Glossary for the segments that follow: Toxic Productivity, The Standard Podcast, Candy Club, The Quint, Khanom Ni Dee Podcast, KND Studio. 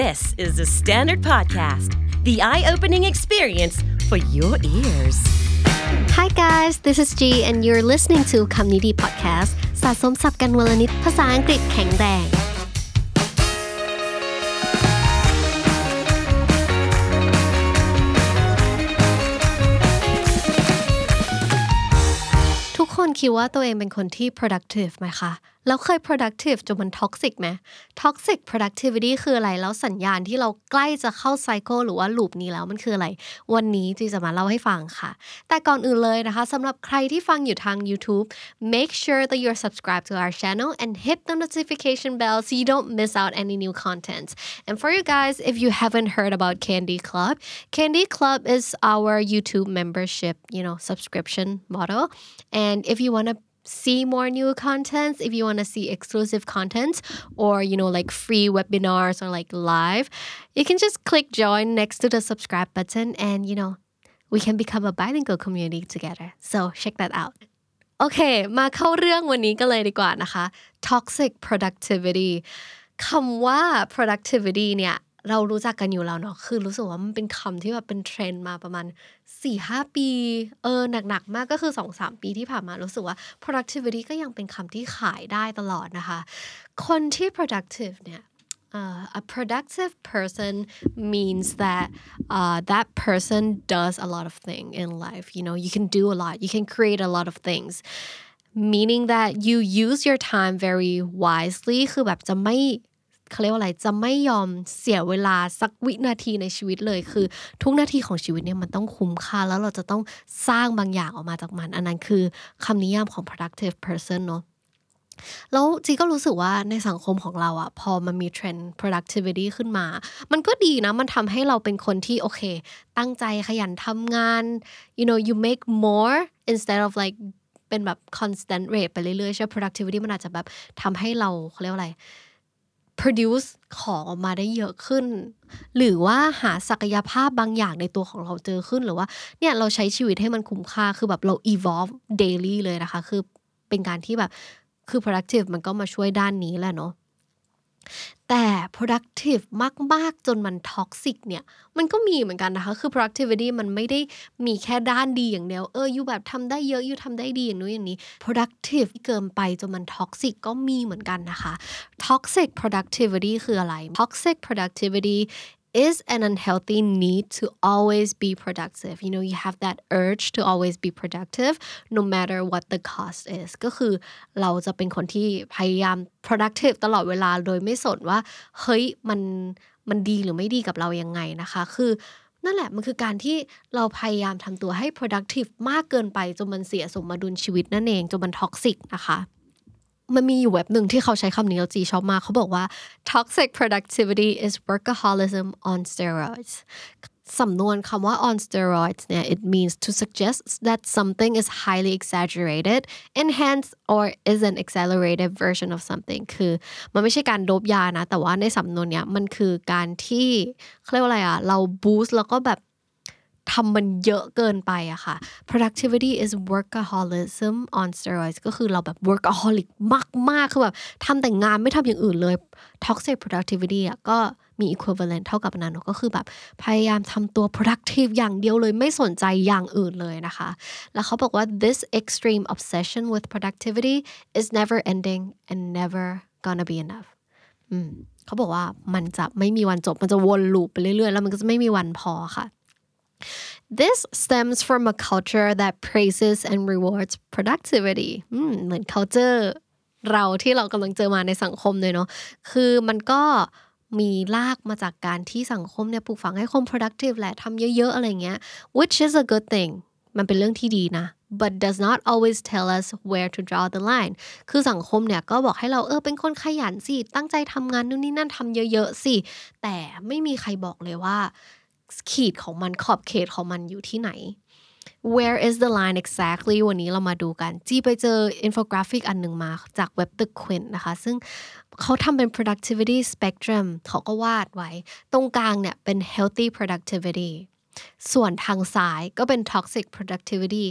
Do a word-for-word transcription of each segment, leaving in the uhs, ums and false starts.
This is the Standard Podcast, the eye-opening experience for your ears. Hi guys, this is G and you're listening to Khanom Ni Dee Podcast. สะสมศัพท์กันวันละนิดภาษาอังกฤษแข็งแรงคิดว่าตัวเองเป็นคนที่ productive ไหมคะแล้วเคย productive จนมัน toxic ไหม toxic productivity คืออะไรแล้วสัญญาณที่เราใกล้จะเข้า cycle หรือว่า loop นี้แล้วมันคืออะไรวันนี้จีจะมาเล่าให้ฟังค่ะแต่ก่อนอื่นเลยนะคะสำหรับใครที่ฟังอยู่ทาง YouTube make sure that you're subscribed to our channel and hit the notification bell so you don't miss out any new content and for you guys if you haven't heard about Candy Club Candy Club is our YouTube membership you know subscription model and if you want to see more new contents, if you want to see exclusive contents or, you know, like free webinars or like live, you can just click join next to the subscribe button and, you know, we can become a bilingual community together. So check that out. Okay, มาเข้าเรื่องวันนี้กันเลยดีกว่านะคะ Toxic Productivity คำว่า productivity เนี่ยเรารู้จักกันอยู่แล้วเนาะคือรู้สึกว่ามันเป็นคำที่แบบเป็นเทรนด์มาประมาณ สี่ห้า ปีเออหนักๆมากก็คือ สองสาม ปีที่ผ่านมารู้สึกว่า productivity ก็ยังเป็นคำที่ขายได้ตลอดนะคะคนที่ productive เนี่ย uh, a productive person means that uh, that person does a lot of things in life you know you can do a lot you can create a lot of things meaning that you use your time very wisely คือแบบจะไม่เขาเรียกว่าอะไรจะไม่ยอมเสียเวลาสักวินาทีในชีวิตเลยคือทุกนาทีของชีวิตเนี่ยมันต้องคุ้มค่าแล้วเราจะต้องสร้างบางอย่างออกมาจากมันอันนั้นคือคำนิยามของ productive person เนาะแล้วจีก็รู้สึกว่าในสังคมของเราอ่ะพอมันมีเทรนด์ productivity ขึ้นมามันก็ดีนะมันทำให้เราเป็นคนที่โอเคตั้งใจขยันทำงาน you know you make more instead of likeเป็นแบบ constant rate ไปเรื่อยๆใช่ productivity มันอาจจะแบบทำให้เราเขาเรียกว่าอะไรproduce ของออกมาได้เยอะขึ้นหรือว่าหาศักยภาพบางอย่างในตัวของเราเจอขึ้นหรือว่าเนี่ยเราใช้ชีวิตให้มันคุ้มค่าคือแบบเรา evolve daily เลยนะคะคือเป็นการที่แบบคือ productive มันก็มาช่วยด้านนี้แหละเนาะแต่ productive มากๆจนมัน toxic เนี่ยมันก็มีเหมือนกันนะคะคือ productivity มันไม่ได้มีแค่ด้านดีอย่างเดียวเอออยู่แบบทำได้เยอะอยู่ทำได้ดีอย่างนู้นอย่างนี้ productive เกินไปจนมัน toxic ก็มีเหมือนกันนะคะ toxic productivity คืออะไร toxic productivity is an unhealthy need to always be productive you know you have that urge to always be productive no matter what the cost is ก็คือเราจะเป็นคนที่พยายาม productive ตลอดเวลาโดยไม่สนว่าเฮ้ยมันมันดีหรือไม่ดีกับเรายังไงนะคะคือนั่นแหละมันคือการที่เราพยายามทำตัวให้ productive มากเกินไปจนมันเสียสมดุลชีวิตนั่นเองจนมัน toxic นะคะมันมีอยู่เว็บหนึ่งที่เขาใช้คำนี้แล้วจีชอบมากเขาบอกว่า toxic productivity is workaholism on steroids สำนวนคำว่า on steroids เนี่ย it means to suggest that something is highly exaggerated enhanced or is an accelerated version of something คือมันไม่ใช่การโดบยานะแต่ว่าในสำนวนเนี่ยมันคือการที่เขาเรียกว่าอะไรอ่ะเรา boost แล้วก็แบบทำมันเยอะเกินไปอะค่ะ productivity is workaholism on steroids ก็คือเราแบบ workaholic มากๆคือแบบทำแต่งานไม่ทำอย่างอื่นเลย toxic productivity อะก็มี equivalent เท่ากับนั้นก็คือแบบพยายามทำตัว productive อย่างเดียวเลยไม่สนใจอย่างอื่นเลยนะคะแล้วเขาบอกว่า this extreme obsession with productivity is never ending and never gonna be enough อืมเขาบอกว่ามันจะไม่มีวันจบมันจะวนลูปไปเรื่อยๆแล้วมันก็จะไม่มีวันพอค่ะThis stems from a culture that praises and rewards productivity เหมือน culture เราที่เรากำลังเจอมาในสังคมเลยเนาะคือมันก็มีรากมาจากการที่สังคมเนี่ยปลูกฝังให้คน productive แหละทำเยอะๆอะไรเงี้ย which is a good thing มันเป็นเรื่องที่ดีนะ but does not always tell us where to draw the line คือสังคมเนี่ยก็บอกให้เราเออเป็นคนขยันสิตั้งใจทำงานนู่นนี่นั่นทำเยอะๆสิแต่ไม่มีใครบอกเลยว่าขีดของมันขอบเขตของมันอยู่ที่ไหน Where is the line exactly วันนี้เรามาดูกันจีไปเจออินโฟกราฟิกอันหนึ่งมาจากเว็บ The Quint นะคะซึ่งเขาทำเป็น productivity spectrum เขาก็วาดไว้ตรงกลางเนี่ยเป็น healthy productivity ส่วนทางซ้ายก็เป็น toxic productivity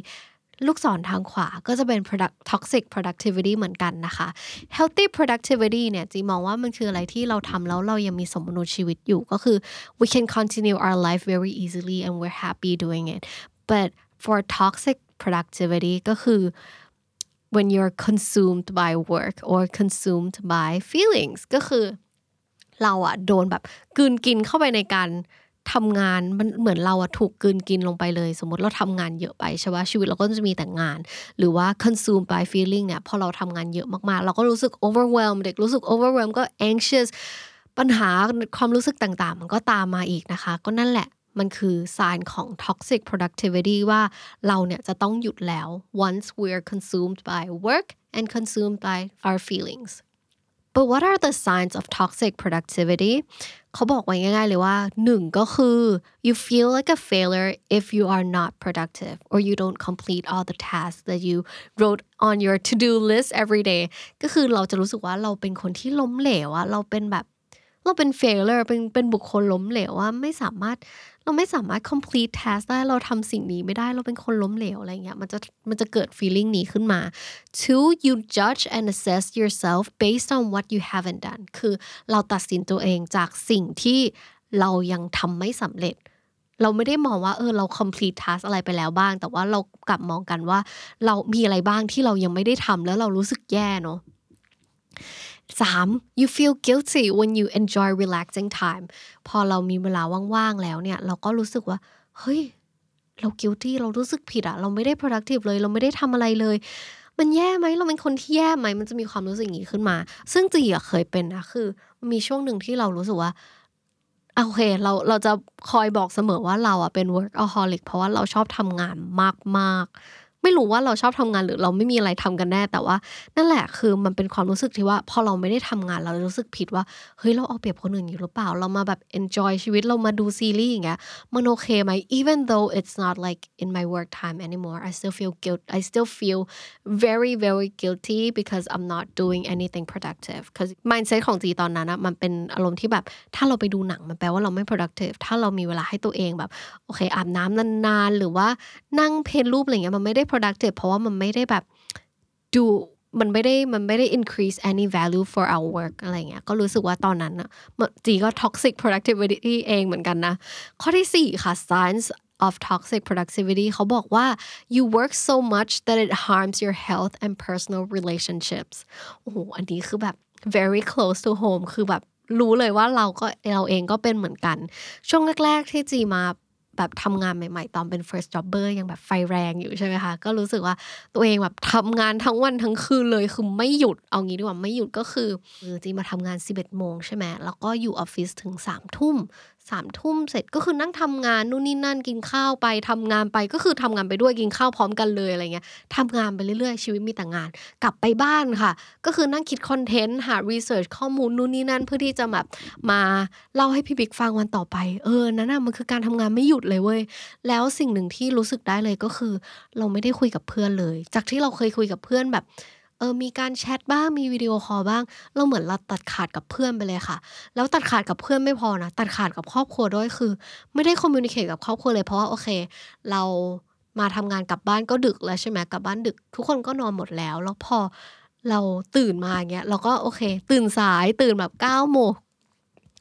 ลูกศรทางขวาก็จะเป็น product toxic productivity เหมือนกันนะคะ healthy productivity เนี่ยจีมองว่ามันคืออะไรที่เราทำแล้วเรายังมีสมดุลชีวิตอยู่ก็คือ we can continue our life very easily and we're happy doing it but for toxic productivity ก็คือwhen you're consumed by work or consumed by feelings ก็คือเราอ่ะโดนแบบกลืนกินเข้าไปในการทำงานมันเหมือนเราอ่ะถูกกลืนกินลงไปเลยสมมติเราทำงานเยอะไปใช่ป่ะชีวิตเราก็จะมีแต่งานหรือว่า consumed by feeling เนี่ยพอเราทำงานเยอะมากๆเราก็รู้สึก overwhelmed เด็กรู้สึก overwhelmed ก็ anxious ปัญหาความรู้สึกต่างๆมันก็ตามมาอีกนะคะก็นั่นแหละมันคือ sign ของ toxic productivity ว่าเราเนี่ยจะต้องหยุดแล้ว once we're consumed by work and consumed by our feelings but what are the signs of toxic productivity เขาบอกไว้ง่ายๆเลยว่าหนึ่งก็คือ you feel like a failure if you are not productive or you don't complete all the tasks that you wrote on your to-do list every day ก็คือเราจะรู้สึกว่าเราเป็นคนที่ล้มเหลวอะเราเป็นแบบเราเป็น failure เป็นเป็นบุคคลล้มเหลวว่าไม่สามารถเราไม่สามารถ complete task ได้เราทำสิ่งนี้ไม่ได้เราเป็นคนล้มเหลวอะไรเงี้ยมันจะมันจะเกิด feeling นี้ขึ้นมา two you judge and assess yourself based on what you haven't done คือเราตัดสินตัวเองจากสิ่งที่เรายังทำไม่สำเร็จเราไม่ได้มองว่าเออเรา complete task อะไรไปแล้วบ้างแต่ว่าเรากลับมองกันว่าเรามีอะไรบ้างที่เรายังไม่ได้ทำแล้วเรารู้สึกแย่เนาะสาม you feel guilty when you enjoy relaxing time พอเรามีเวลาว่างๆแล้วเนี่ยเราก็รู้สึกว่าเฮ้ยเรา guilty เรารู้สึกผิดอะเราไม่ได้ productive เลยเราไม่ได้ทำอะไรเลยมันแย่ไหมเราเป็นคนที่แย่ไหมมันจะมีความรู้สึกอย่างนี้ขึ้นมาซึ่งจีอะเคยเป็นนะคือมีช่วงหนึ่งที่เรารู้สึกว่าโอเคเราเราจะคอยบอกเสมอว่าเราอะเป็น workaholic เพราะว่าเราชอบทำงานมากๆไม่รู้ว่าเราชอบทำงานหรือเราไม่มีอะไรทำกันแน่แต่ว่านั่นแหละคือมันเป็นความรู้สึกที่ว่าพอเราไม่ได้ทำงานเรารู้สึกผิดว่าเฮ้ยเราเอาเปรียบคนอื่นอยู่หรือเปล่าเรามาแบบ enjoy ชีวิตเรามาดูซีรีส์อย่างเงี้ยมันโอเคไหม even though it's not like in my work time anymore I still feel guilt I still feel very very guilty because I'm not doing anything productive because mindset ของจีตอนนั้นนะมันเป็นอารมณ์ที่แบบถ้าเราไปดูหนังมันแปลว่าเราไม่ productive ถ้าเรามีเวลาให้ตัวเองแบบโอเคอาบน้ำนานๆหรือว่านั่งเพลนรูปอะไรเงี้ยมันไม่ได้productive เพราะว่ามันไม่ได้แบบดูมันไม่ได้มันไม่ได้ increase any value for our work อะไรเงี้ยก็รู้สึกว่าตอนนั้นน่ะจีก็ toxic productivity เองเหมือนกันนะข้อที่สี่ค่ะ signs of toxic productivity เขาบอกว่า you work so much that it harms your health and personal relationships โอ้โหอันนี้คือแบบ very close to home คือแบบรู้เลยว่าเราก็เราเองก็เป็นเหมือนกันช่วงแรกๆที่จีมาแบบทำงานใหม่ๆตอนเป็น first jobber ยังแบบไฟแรงอยู่ใช่ไหมคะก็รู้สึกว่าตัวเองแบบทำงานทั้งวันทั้งคืนเลยคือไม่หยุดเอางี้ดีกว่าไม่หยุดก็คือจีมาทำงาน สิบเอ็ด โมงใช่ไหมแล้วก็อยู่ออฟฟิศถึง สาม ทุ่ม สาม ทุ่มเสร็จก็คือนั่งทำงานนู่นนี่นั่นกินข้าวไปทำงานไปก็คือทำงานไปด้วยกินข้าวพร้อมกันเลยอะไรเงี้ยทำงานไปเรื่อยๆชีวิตมีแต่งานกลับไปบ้านค่ะก็คือนั่งคิดคอนเทนต์หา research ข้อมูลนู่นนี่นั่นเพื่อที่จะแบบมาเล่าให้พี่บิ๊กฟังวันต่อไปเออนั่นน่ะมันคือการทำงานไม่หยุดเลยเว้ยแล้วสิ่งหนึ่งที่รู้สึกได้เลยก็คือเราไม่ได้คุยกับเพื่อนเลยจากที่เราเคยคุยกับเพื่อนแบบเออมีการแชทบ้างมีวิดีโอคอลบ้างเราเหมือนเราตัดขาดกับเพื่อนไปเลยค่ะแล้วตัดขาดกับเพื่อนไม่พอนะตัดขาดกับครอบครัวด้วยคือไม่ได้คอมมิวนิเคทกับครอบครัวเลยเพราะว่าโอเคเรามาทำงานกลับบ้านก็ดึกแล้วใช่ไหมกลับบ้านดึกทุกคนก็นอนหมดแล้วแล้วพอเราตื่นมาอย่างเงี้ยเราก็โอเคตื่นสายตื่นแบบเก้าโมง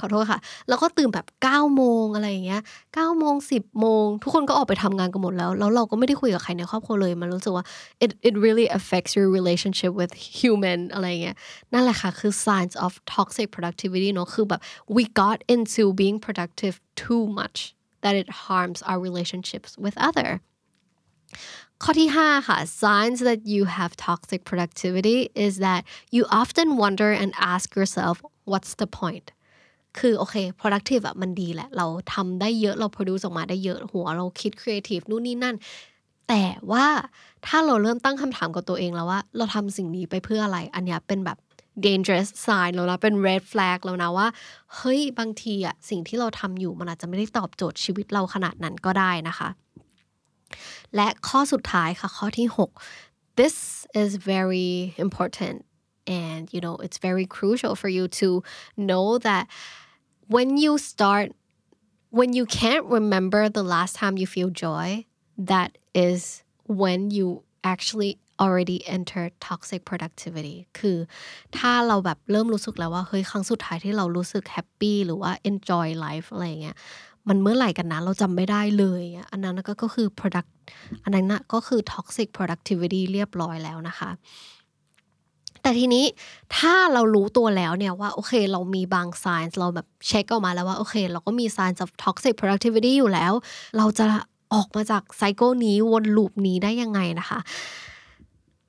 ขอโทษค่ะแล้วก็ตื่นแบบเก้าโมงอะไรอย่างเงี้ยเก้าโมงสิบโมงทุกคนก็ออกไปทำงานกันหมดแล้วแล้วเราก็ไม่ได้คุยกับใครในครอบครัวเลยมันรู้สึกว่า it it really affects your relationship with human อะไรเงี้ยนั่นแหละค่ะคือ signs of toxic productivity เนอะคือแบบ we got into being productive too much that it harms our relationships with other ข้อที่ห้าค่ะ signs that you have toxic productivity is that you often wonder and ask yourself what's the pointคือโอเค productive อ่ะมันดีแหละเราทำได้เยอะเรา produce ออกมาได้เยอะหัวเราคิด creative นู่นนี่นั่นแต่ว่าถ้าเราเริ่มตั้งคำถามกับตัวเองแล้วว่าเราทำสิ่งนี้ไปเพื่ออะไรอันนี้เป็นแบบ dangerous sign แล้วนะเป็น red flag แล้วนะว่าเฮ้ยบางทีอ่ะสิ่งที่เราทำอยู่มันอาจจะไม่ได้ตอบโจทย์ชีวิตเราขนาดนั้นก็ได้นะคะและข้อสุดท้ายค่ะข้อที่หก this is very important and you know it's very crucial for you to know that when you start, when you can't remember the last time you feel joy, that is when you actually already enter toxic productivity คือถ้าเราแบบเริ่มรู้สึกแล้วว่าเฮ้ยครั้งสุดท้ายที่เรารู้สึกแฮปปี้หรือว่า enjoy life อะไรเงี้ยมันเมื่อไหร่กันนะเราจำไม่ได้เลยอันนั้นก็ก็คือ product อันนั้นนะก็คือ toxic productivity เรียบร้อยแล้วนะคะแต่ทีนี้ถ้าเรารู้ตัวแล้วเนี่ยว่าโอเคเรามีบาง signs เราแบบเช็คออกมาแล้วว่าโอเคเราก็มี signs of toxic productivity อยู่แล้วเราจะออกมาจาก cycle นี้วนลูปนี้ได้ยังไงนะคะ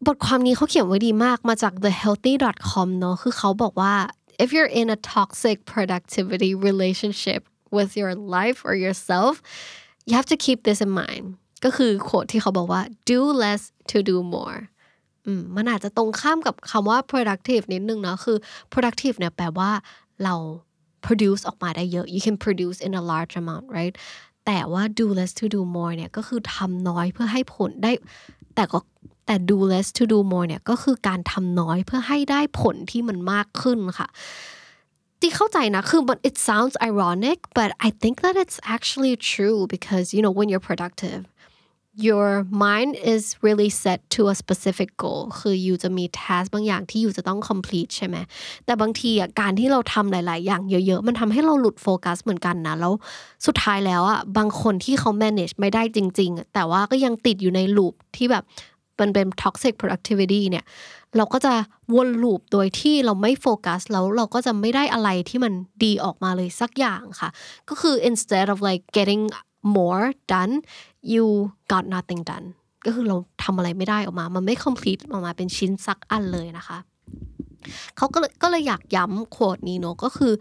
บทความนี้เขาเขียนไว้ดีมากมาจาก the healthy dot com เนาะคือเขาบอกว่า if you're in a toxic productivity relationship with your life or yourself you have to keep this in mind ก็คือโค้ดที่เขาบอกว่า do less to do moreอืมมันอาจจะตรงข้ามกับคำว่า productive นิดนึงเนาะคือ productive เนี่ยแปลว่าเรา produce ออกมาได้เยอะ you can produce in a large amount right แต่ว่า do less to do more เนี่ยก็คือทำน้อยเพื่อให้ผลได้แต่ก็แต่ do less to do more เนี่ยก็คือการทำน้อยเพื่อให้ได้ผลที่มันมากขึ้นค่ะที่เข้าใจนะคือ but it sounds ironic but I think that it's actually true because you know when you're productive your mind is really set to a specific goal คืออยู่จะมี task บางอย่างที่อยู่จะต้อง complete ใช่ไหมแต่บางทีอ่ะการที่เราทำหลายๆอย่างเยอะๆมันทำให้เราหลุดโฟกัสเหมือนกันนะแล้วสุดท้ายแล้วอ่ะบางคนที่เขา manage ไม่ได้จริงๆแต่ว่าก็ยังติดอยู่ใน loop ที่แบบมันเป็น toxic productivity เนี่ยเราก็จะวน loop โดยที่เราไม่โฟกัสแล้วเราก็จะไม่ได้อะไรที่มันดีออกมาเลยสักอย่างค่ะก็คือ instead of like getting more done you got nothing done ก็คือเราทำอะไรไม่ได้ออกมามันไม่ complete ออกมาเป็นชิ้นสักอันเลยนะคะเขาก็เลยก็เลยอยากย้ำโค้ดนี้เนอะก็คือ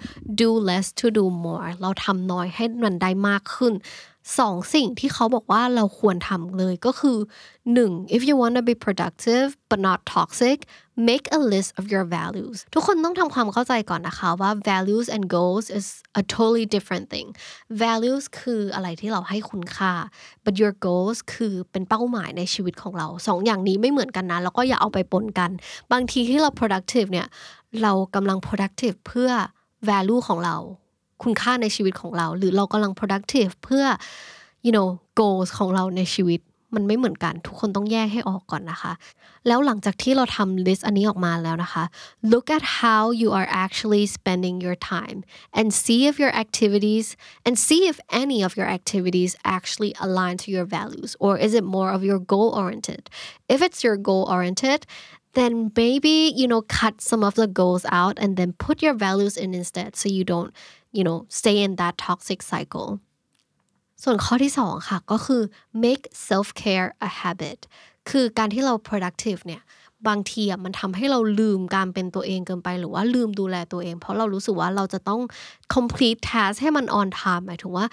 do less to do more เราทำน้อยให้มันได้มากขึ้นสองสิ่งที่เขาบอกว่าเราควรทำเลยก็คือหนึ่ง if you want to be productive but not toxic make a list of your values ทุกคนต้องทำความเข้าใจก่อนนะคะว่า values and goals is a totally different thing values คืออะไรที่เราให้คุณค่า but your goals คือเป็นเป้าหมายในชีวิตของเราสองอย่างนี้ไม่เหมือนกันนะแล้วก็อย่าเอาไปปนกันบางทีที่เรา productive เนี่ยเรากำลัง productive เพื่อ value ของเราคุณค่าในชีวิตของเราหรือเรากำลัง productive เพื่อ you know goals ของเราในชีวิตมันไม่เหมือนกันทุกคนต้องแยกให้ออกก่อนนะคะแล้วหลังจากที่เราทำ list อันนี้ออกมาแล้วนะคะ look at how you are actually spending your time and see if your activities and see if any of your activities actually align to your values or is it more of your goal oriented if it's your goal oriented then maybe you know cut some of the goals out and then put your values in instead so you don't you know stay in that toxic cycle ส่วนข้อที่สองค่ะก็คือ make self care a habit คือการที่เรา productive เนี่ยบางทีมันทำให้เราลืมการเป็นตัวเองเกินไปหรือว่าลืมดูแลตัวเองเพราะเรารู้สึกว่าเราจะต้อง complete task ให้มัน on time หมายถึงว่า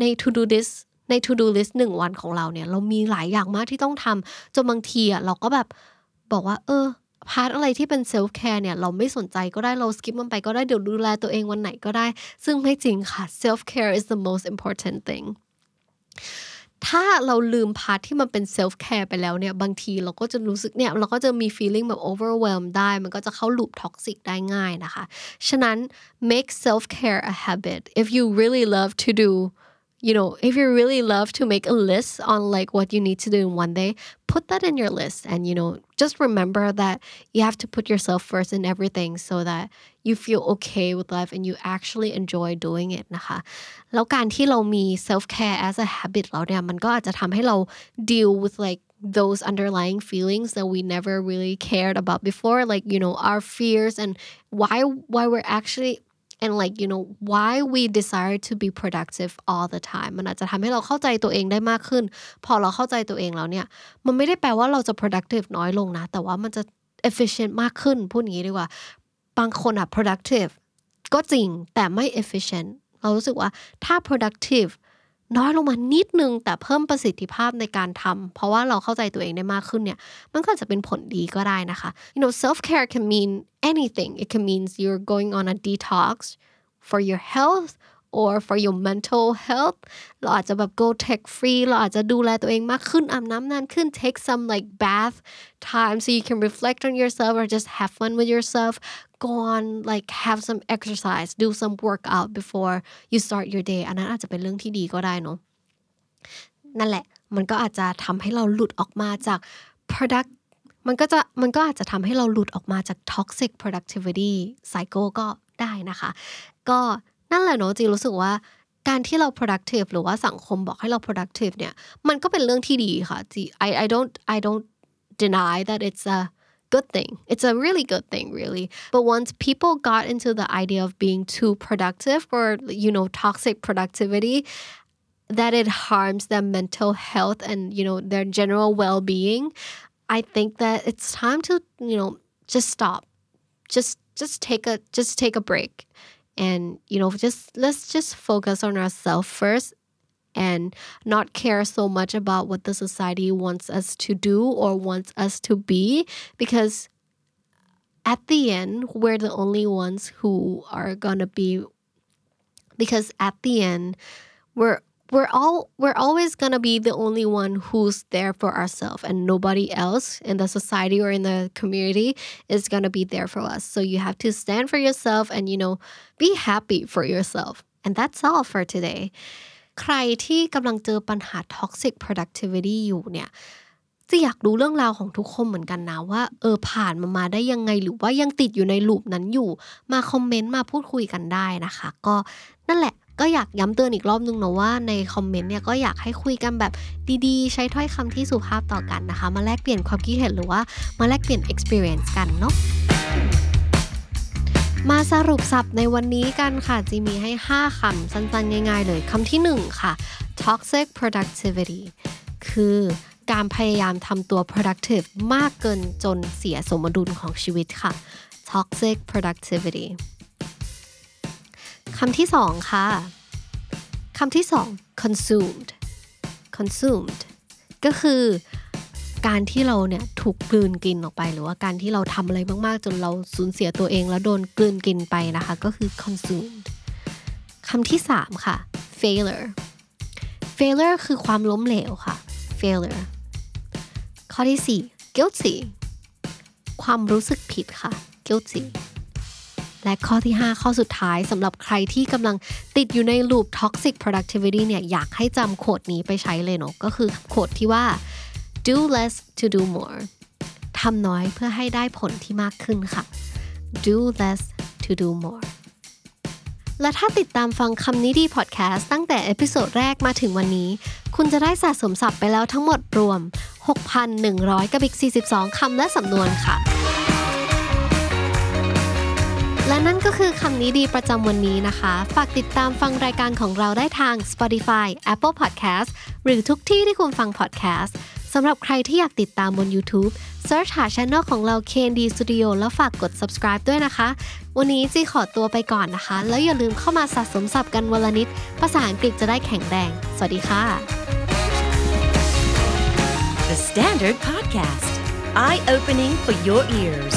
ใน to do list ใน to do list หนึ่งวันของเราเนี่ยเรามีหลายอย่างมากที่ต้องทำจนบางทีเราก็แบบบอกว่าเออพาร์ทอะไรที่เป็นเซลฟ์แคร์เนี่ยเราไม่สนใจก็ได้เราสกิปมันไปก็ได้เดี๋ยวดูแลตัวเองวันไหนก็ได้ซึ่งไม่จริงค่ะ self care is the most important thing ถ้าเราลืมพาร์ทที่มันเป็นเซลฟ์แคร์ไปแล้วเนี่ยบางทีเราก็จะรู้สึกเนี่ยเราก็จะมี feeling แบบ overwhelm ได้มันก็จะเข้า loop toxic ได้ง่ายนะคะฉะนั้น make self care a habit if you really love to do you know if you really love to make a list on like what you need to do in one day put that in your list and you know just remember that you have to put yourself first in everything so that you feel okay with life and you actually enjoy doing it นะคะแล้วการที่เรามี self care as a habit แล้วเนี่ยมันก็อาจจะทำให้เรา deal with like those underlying feelings that we never really cared about before like you know our fears and why why we're actually and like you know why we desire to be productive all the time มันอาจจะทำให้เราเข้าใจตัวเองได้มากขึ้นพอเราเข้าใจตัวเองแล้วเนี่ยมันไม่ได้แปลว่าเราจะ productive น้อยลงนะแต่ว่ามันจะ efficient มากขึ้นพูดอย่างนี้ดีกว่าบางคนอ่ะ productive ก็จริงแต่ไม่ efficient เรารู้สึกว่าถ้า productive น้อยลงมานิดนึงแต่เพิ่มประสิทธิภาพในการทำเพราะว่าเราเข้าใจตัวเองได้มากขึ้นเนี่ยมันก็จะเป็นผลดีก็ได้นะคะ you know self care can mean anything it can mean you're going on a detox for your health or for your mental health เราอาจจะแบบ go tech free เราอาจจะดูแลตัวเองมากขึ้นอาบน้ำนานขึ้น take some like bath time so you can reflect on yourself or just have fun with yourself go on like have some exercise do some workout before you start your day อันนั้นอาจจะเป็นเรื่องที่ดีก็ได้เนาะนั่นแหละมันก็อาจจะทำให้เราหลุดออกมาจาก product มันก็จะมันก็อาจจะทำให้เราหลุดออกมาจาก toxic productivity cycle ก็ได้นะคะก็นั่นแหละเนาะจริงรู้สึกว่าการที่เรา productive หรือว่าสังคมบอกให้เรา productive เนี่ยมันก็เป็นเรื่องที่ดีค่ะ I I don't I don't deny that it's a good thing it's a really good thing really but once people got into the idea of being too productive or you know toxic productivity that it harms their mental health and you know their general well-being I think that it's time to you know just stop just just take a just take a break and you know just let's just focus on ourselves first and not care so much about what the society wants us to do or wants us to be because at the end we're the only ones who are going to be because at the end we're we're all we're always going to be the only one who's there for ourselves and nobody else in the society or in the community is going to be there for us so you have to stand for yourself and you know be happy for yourself and that's all for today ใครที่กำลังเจอปัญหา toxic productivity อยู่เนี่ยจะอยากรู้เรื่องราวของทุกคนเหมือนกันนะว่าเออผ่านมามาได้ยังไงหรือว่ายังติดอยู่ในลูปนั้นอยู่มาคอมเมนต์มาพูดคุยกันได้นะคะก็นั่นแหละก็อยากย้ำเตือนอีกรอบนึงนะว่าในคอมเมนต์เนี่ยก็อยากให้คุยกันแบบดีๆใช้ถ้อยคำที่สุภาพต่อกันนะคะมาแลกเปลี่ยนความคิดเห็นหรือว่ามาแลกเปลี่ยน experience กันเนาะมาสรุปศัพท์ในวันนี้กันค่ะจีมีให้ห้าคำสั้นๆง่ายๆเลยคำที่หนึ่งค่ะ toxic productivity คือการพยายามทำตัว productive มากเกินจนเสียสมดุลของชีวิตค่ะ toxic productivityคำที่สองค่ะคำที่สอง consumed consumed ก็คือการที่เราเนี่ยถูกกลืนกินออกไปหรือว่าการที่เราทำอะไรมากๆจนเราสูญเสียตัวเองแล้วโดนกลืนกินไปนะคะก็คือ consumed คำที่สามค่ะ failure failure คือความล้มเหลวค่ะ failure ข้อที่สี่ guilty ความรู้สึกผิดค่ะ guiltyและข้อที่ห้าข้อสุดท้ายสำหรับใครที่กำลังติดอยู่ในลูป toxic productivity เนี่ยอยากให้จำโค้ดนี้ไปใช้เลยเนาะก็คือโค้ดที่ว่า do less to do more ทำน้อยเพื่อให้ได้ผลที่มากขึ้นค่ะ do less to do more และถ้าติดตามฟังคำนี้ดี podcast ตั้งแต่เอพิโซดแรกมาถึงวันนี้คุณจะได้สะสมศัพท์ไปแล้วทั้งหมดรวม หกพันหนึ่งร้อย กับอีกสี่สิบสองคำและสำนวนค่ะและนั่นก็คือคำนี้ดีประจำวันนี้นะคะฝากติดตามฟังรายการของเราได้ทาง Spotify Apple Podcast หรือทุกที่ที่คุณฟัง podcast สำหรับใครที่อยากติดตามบน YouTube search หา channel ของเรา เค เอ็น ดี Studio แล้วฝากกด subscribe ด้วยนะคะวันนี้จีขอตัวไปก่อนนะคะแล้วอย่าลืมเข้ามาสะสมศัพท์กันวันละนิดภาษาอังกฤษจะได้แข็งแรงสวัสดีค่ะ The Standard Podcast Eye Opening for Your Ears